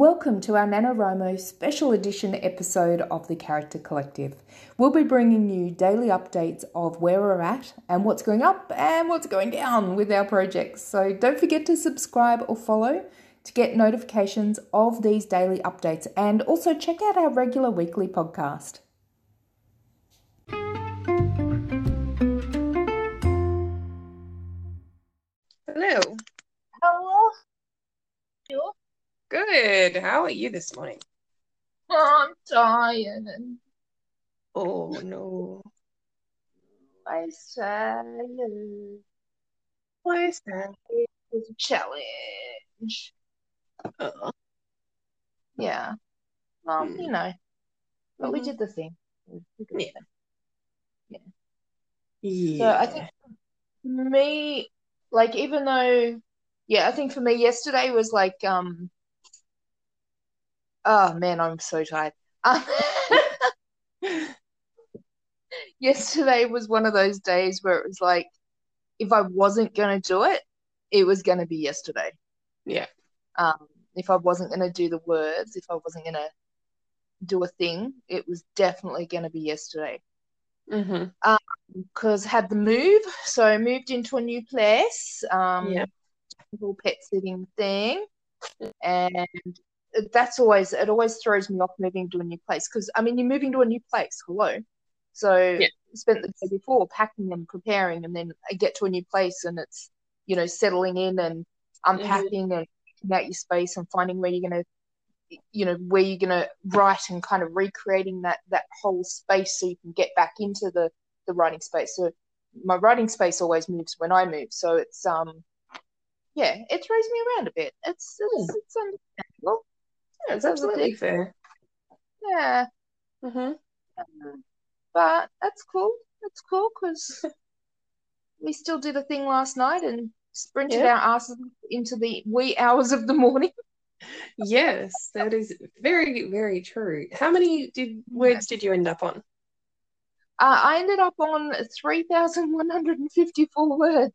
Welcome to our NaNoWriMo special edition episode of The Character Collective. We'll be bringing you daily updates of where we're at and what's going up and what's going down with our projects. So don't forget to subscribe or follow to get notifications of these daily updates, and also check out our regular weekly podcast. Hello. Hello. Hello. Good. How are you this morning? I'm tired. Oh, no. I'm sad. Why is that? It was a challenge. Uh-oh. Yeah. You know. But we did the thing. Yeah. So I think for me, like, even though, I think for me yesterday was like, oh, man, I'm so tired. Yesterday was one of those days where it was like, if I wasn't going to do it, it was going to be yesterday. Yeah. If I wasn't going to do the words, if I wasn't going to do a thing, it was definitely going to be yesterday. Mm-hmm. Because had the move, so I moved into a new place, little pet sitting thing, and it always throws me off moving to a new place, because I mean you're moving to a new place, spent the day before packing and preparing, and then I get to a new place and it's settling in and unpacking and picking out your space and finding where you're gonna write and kind of recreating that whole space so you can get back into the writing space. So my writing space always moves when I move, so it's it throws me around a bit. It's understandable. Yeah, it's absolutely fair. Yeah. Mhm. But that's cool. That's cool because we still did a thing last night and sprinted our asses into the wee hours of the morning. Yes, that is very, very true. How many words did you end up on? I ended up on 3,154 words.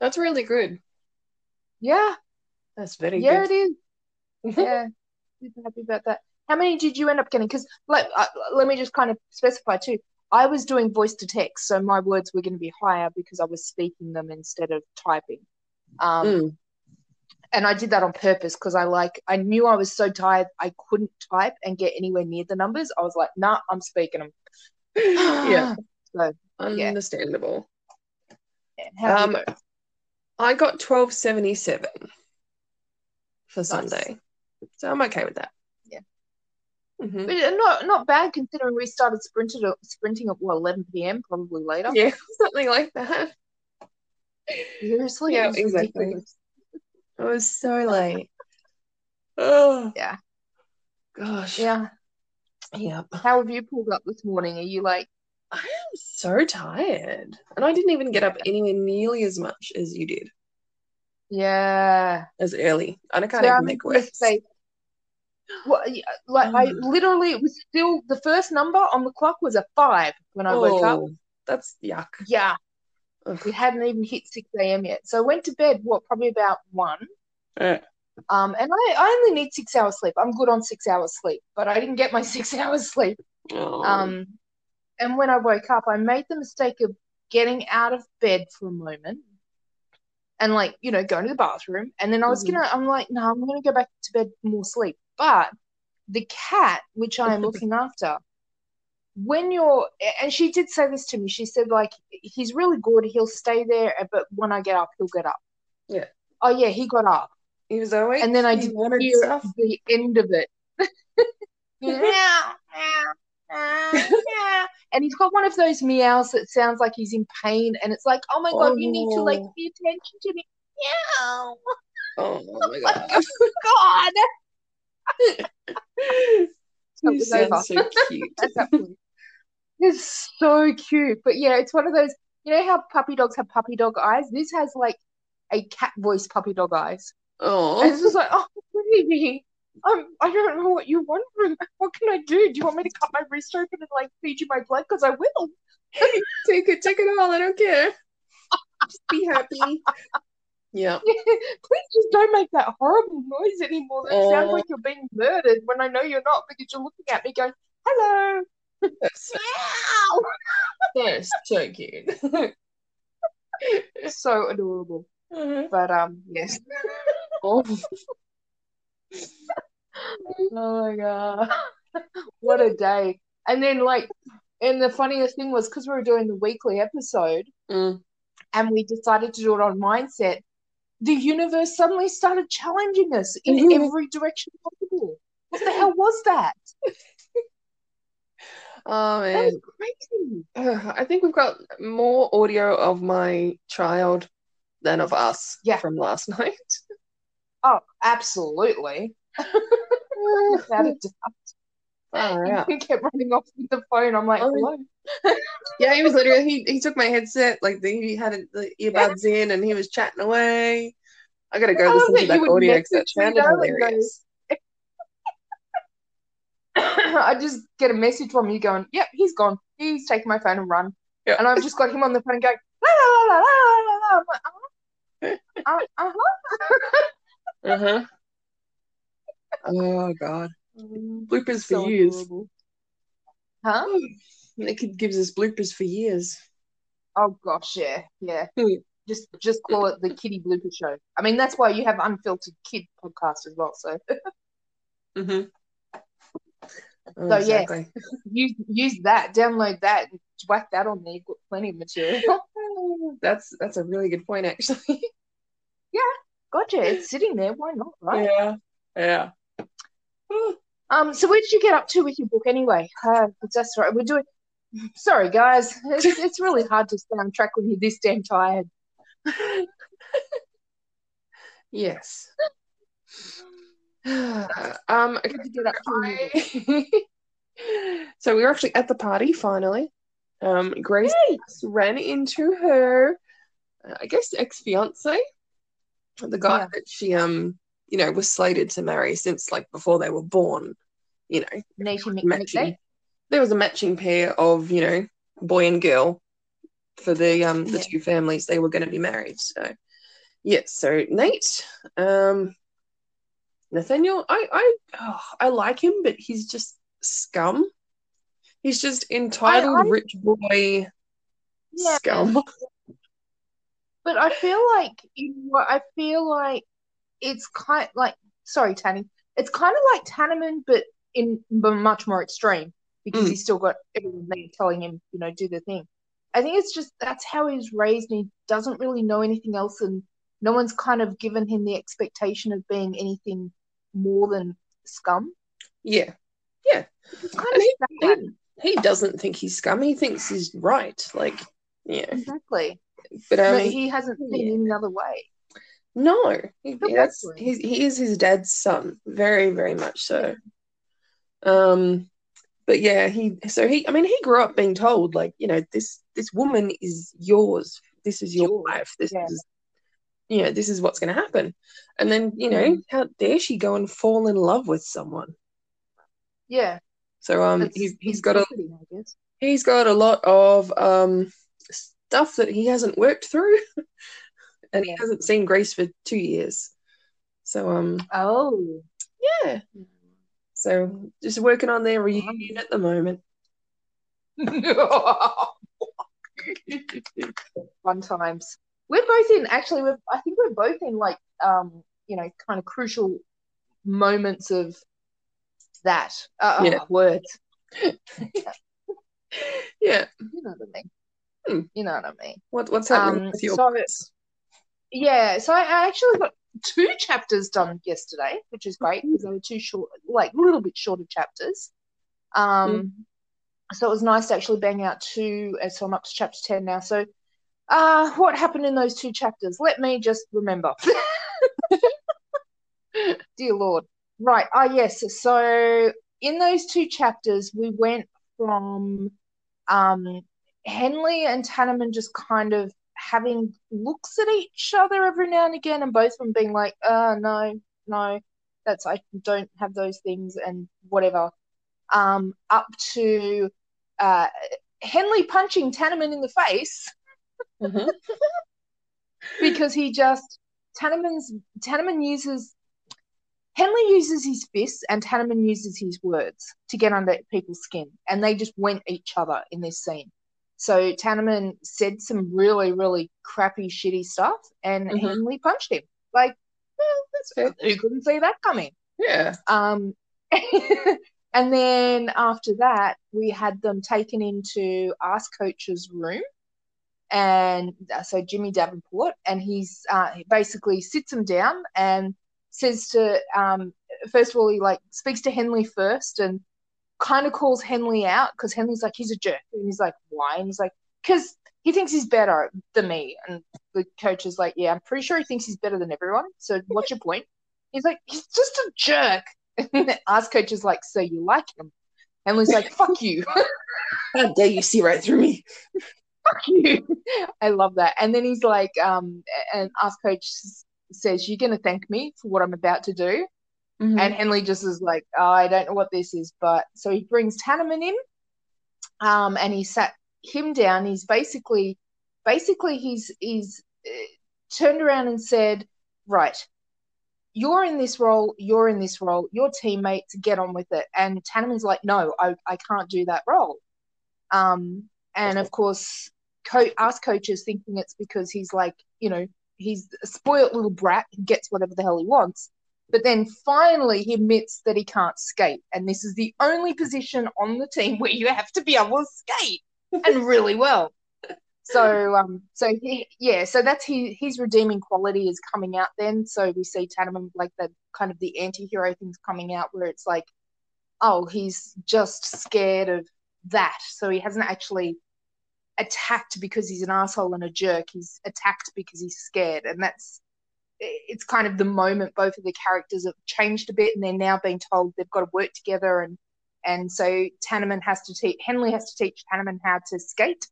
That's really good. Yeah. That's very good. Yeah, it is. Yeah. I'm happy about that. How many did you end up getting? Because let me just kind of specify too. I was doing voice to text, so my words were going to be higher because I was speaking them instead of typing. And I did that on purpose because I knew I was so tired I couldn't type and get anywhere near the numbers. I was like, nah, I'm speaking them. Yeah. So, understandable. Yeah. How did you go? I got 1277 for Sunday, so I'm okay with that. Yeah. Mm-hmm. But not bad considering we started sprinting at 11 p.m. probably later. Yeah, something like that. Seriously. Yeah, exactly. Ridiculous. It was so late. Oh yeah, gosh. Yeah. Yeah. How have you pulled up this morning? Are you like? I am so tired, and I didn't even get up anywhere nearly as much as you did. Yeah, as early. And I can't even make words. I literally, it was still the first number on the clock was a 5 when I woke up. That's yuck. Yeah. We hadn't even hit 6 a.m. yet. So I went to bed, probably about 1. Yeah. And I only need 6 hours sleep. I'm good on 6 hours sleep, but I didn't get my 6 hours sleep. Oh. And when I woke up, I made the mistake of getting out of bed for a moment and, going to the bathroom. And then I was I'm going to go back to bed for more sleep. But the cat, which I am looking after, and she did say this to me. She said, he's really good. He'll stay there, but when I get up, he'll get up. Yeah. Oh, yeah, he got up. He was awake. And then I didn't hear the end of it. Yeah. And he's got one of those meows that sounds like he's in pain, and it's like, oh my god, you need to pay attention to me. Meow. Oh my god. You sound so cute. It's so cute. But yeah, it's one of those, how puppy dogs have puppy dog eyes? This has a cat voice puppy dog eyes. Oh. It's just baby. I don't know what you want from me. What can I do? Do you want me to cut my wrist open and feed you my blood? Because I will. Take it all. I don't care. Just be happy. Yeah. Please just don't make that horrible noise anymore. It sounds like you're being murdered when I know you're not, because you're looking at me going, hello. Meow. That's so cute. So adorable. Mm-hmm. But yes. Oh. Oh my god. What a day. And then the funniest thing was, because we were doing the weekly episode and we decided to do it on mindset, the universe suddenly started challenging us in every direction possible. What the hell was that? Oh man. That was crazy. I think we've got more audio of my child than of us from last night. Oh, absolutely. Without a doubt. Oh, yeah. He kept running off with the phone. I'm like, hello. Yeah, he was literally, he took my headset, he had the earbuds in, and he was chatting away. I gotta go listen to that audio because that sounded hilarious. I just get a message from you going, yep, he's gone. He's taken my phone and run. Yep. And I've just got him on the phone going, la la la la la la la. I'm like, Oh god. Bloopers for years. Adorable. Huh? Nick gives us bloopers for years. Oh gosh, yeah. Just call it the Kitty Blooper Show. I mean, that's why you have Unfiltered Kid podcast as well. So, so exactly. Yeah, use that, download that, and whack that on there. You've got plenty of material. That's a really good point, actually. Yeah, gotcha. It's sitting there. Why not? Right? Yeah. So where did you get up to with your book anyway? That's right. We're doing. Sorry, guys. It's really hard to stay on track when you're this damn tired. Yes. I got to get up to. So we were actually at the party finally. Grace ran into her, I guess, ex-fiance, the guy that she was slated to marry since before they were born, Nathan matching. There was a matching pair of, boy and girl for the two families they were going to be married. So, so Nate, Nathaniel, I like him, but he's just scum. He's just entitled rich boy scum. But I feel like, it's kind of sorry, Tanny. It's kind of like Tannerman, but much more extreme, because he's still got everyone there telling him, do the thing. I think it's just that's how he's raised, and he doesn't really know anything else, and no one's kind of given him the expectation of being anything more than scum. Yeah. It's kind of he doesn't think he's scum. He thinks he's right. Exactly. But he hasn't seen it another way. No, he is his dad's son, very, very much so. But yeah, he grew up being told, this woman is yours. This is your life. This is, this is what's going to happen. And then, how dare she go and fall in love with someone? Yeah. So he's got a lot of stuff that he hasn't worked through. And he hasn't seen Grace for 2 years. So, yeah. So, just working on their reunion at the moment. Fun times. We're both in, actually, I think we're both in, kind of crucial moments of that. Words. Yeah. You know what I mean. You know what I mean. What's happening with your Yeah, so I actually got 2 chapters done yesterday, which is great because they were 2 short, a little bit shorter chapters. So it was nice to actually bang out 2, and so I'm up to chapter 10 now. So what happened in those 2 chapters? Let me just remember. Dear Lord. Right, yes. So in those 2 chapters, we went from Henley and Tannerman just kind of having looks at each other every now and again, and both of them being like, no, that's, I don't have those things and whatever, up to Henley punching Tannerman in the face because he just Henley uses his fists and Tannerman uses his words to get under people's skin, and they just went each other in this scene. So Tannerman said some really, really crappy, shitty stuff, and Henley punched him. Like, well, that's fair. You couldn't see that coming. Yeah. And then after that, we had them taken into Ask Coach's room. And so Jimmy Davenport, and he's he basically sits him down and says to, first of all, he like speaks to Henley first and kind of calls Henley out because Henley's like, he's a jerk. And he's like, why? And he's like, because he thinks he's better than me. And the coach is like, yeah, I'm pretty sure he thinks he's better than everyone. So what's your point? He's like, he's just a jerk. And Ask Coach is like, so you like him? Henley's like, fuck you. How dare you see right through me? Fuck you. I love that. And then he's like, and Ask Coach says, you're going to thank me for what I'm about to do. Mm-hmm. And Henley just is like, oh, I don't know what this is. But so he brings Tannerman in and he sat him down. He's basically he's turned around and said, right, you're in this role, you're in this role, your teammates, get on with it. And Tannerman's like, no, I can't do that role. And, of course, Ask Coach is thinking it's because he's like, you know, he's a spoiled little brat who gets whatever the hell he wants. But then finally he admits that he can't skate, and this is the only position on the team where you have to be able to skate and really well. So, so that's his redeeming quality is coming out then. So we see Tannerman, like that kind of the anti-hero thing's coming out where it's like, oh, he's just scared of that. So he hasn't actually attacked because he's an asshole and a jerk. He's attacked because he's scared. And it's kind of the moment both of the characters have changed a bit and they're now being told they've got to work together. And so Henley has to teach Tannerman how to skate.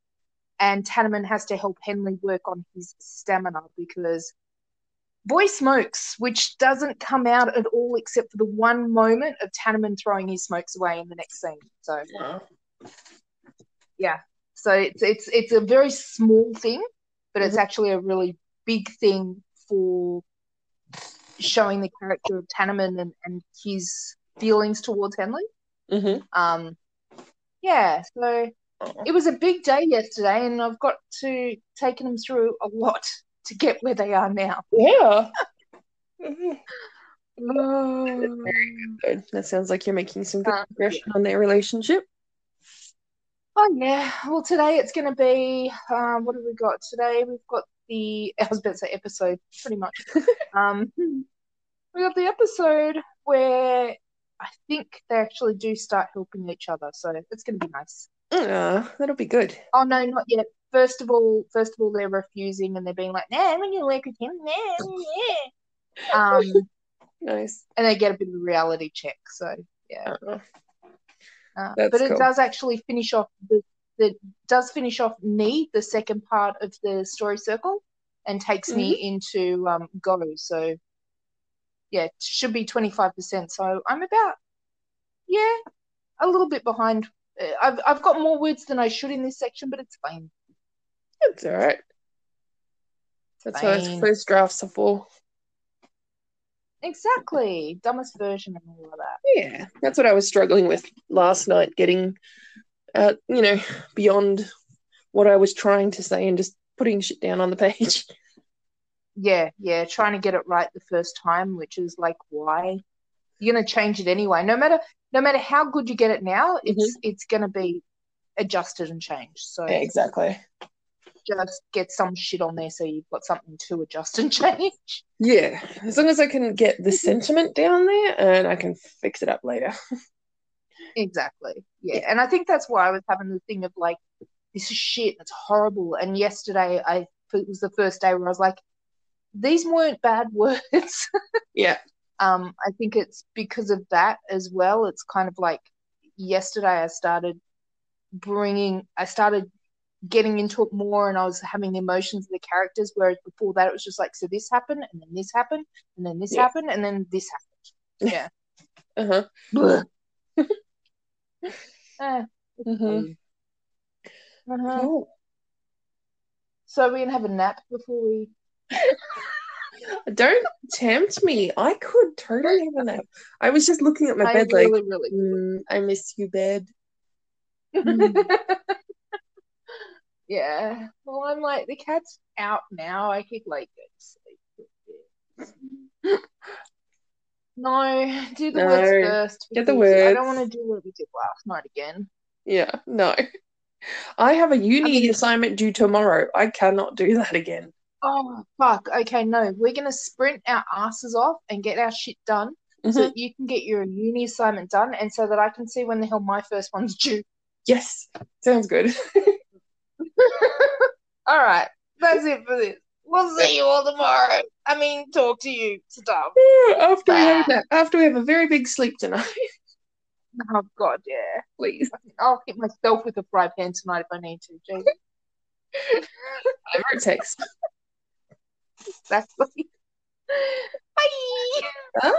And Tannerman has to help Henley work on his stamina because boy smokes, which doesn't come out at all except for the one moment of Tannerman throwing his smokes away in the next scene. So, yeah. So it's a very small thing, but it's actually a really big thing for showing the character of Tannerman and his feelings towards Henley. Mm-hmm. So... It was a big day yesterday, and I've got to taking them through a lot to get where they are now. Yeah. Very good. That sounds like you're making some good progression on their relationship. Oh, yeah. Well, today it's going to be, what have we got? Today we've got episode, pretty much. We got the episode where I think they actually do start helping each other, so it's going to be nice. That'll be good. Oh no, not yet. First of all, they're refusing and they're being like, "Nah, I'm gonna work with him." Nah. Nice. And they get a bit of a reality check. So yeah, but it does actually finish off the second part of the story circle, and takes me into Go. So yeah, it should be 25%. So I'm about a little bit behind. I've got more words than I should in this section, but it's fine. It's all right. That's what its first drafts are for. Exactly. Dumbest version and all of that. Yeah. That's what I was struggling with last night, getting, beyond what I was trying to say and just putting shit down on the page. Yeah. Trying to get it right the first time, which is like, why? You're going to change it anyway. No matter how good you get it now, it's going to be adjusted and changed. So yeah, exactly. Just get some shit on there so you've got something to adjust and change. Yeah, as long as I can get the sentiment down there and I can fix it up later. Exactly. Yeah, and I think that's why I was having the thing of like, this is shit, it's horrible. And yesterday it was the first day where I was like, these weren't bad words. Yeah. I think it's because of that as well. It's kind of like yesterday I started getting into it more, and I was having the emotions of the characters, whereas before that it was just like, so this happened and then this happened and then this happened and then this happened. Yeah. Cool. So we're going to have a nap before we... Don't tempt me. I could totally have that. I was just looking at my bed I miss you, bed. Yeah. Well, I'm like, the cat's out now. I could, like, go to sleep. No, do the words first. Get the words. I don't want to do what we did last night again. Yeah, no. I have a uni assignment due tomorrow. I cannot do that again. Oh, fuck. Okay, no. We're going to sprint our asses off and get our shit done so that you can get your uni assignment done and so that I can see when the hell my first one's due. Yes. Sounds good. All right. That's it for this. We'll see you all tomorrow. I mean, talk to you, stuff. After we have a very big sleep tonight. Oh, God, yeah. Please. I'll hit myself with a fry pan tonight if I need to. Jesus. Whatever it takes. Exactly. Bye.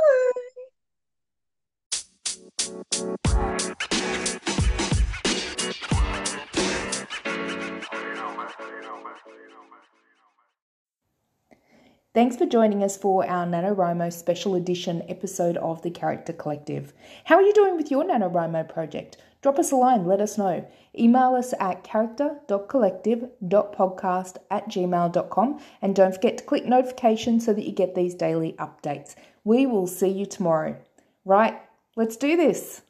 Thanks for joining us for our NaNoWriMo special edition episode of The Character Collective. How are you doing with your NaNoWriMo project? Drop us a line, let us know. Email us at character.collective.podcast@gmail.com and don't forget to click notifications so that you get these daily updates. We will see you tomorrow. Right, let's do this.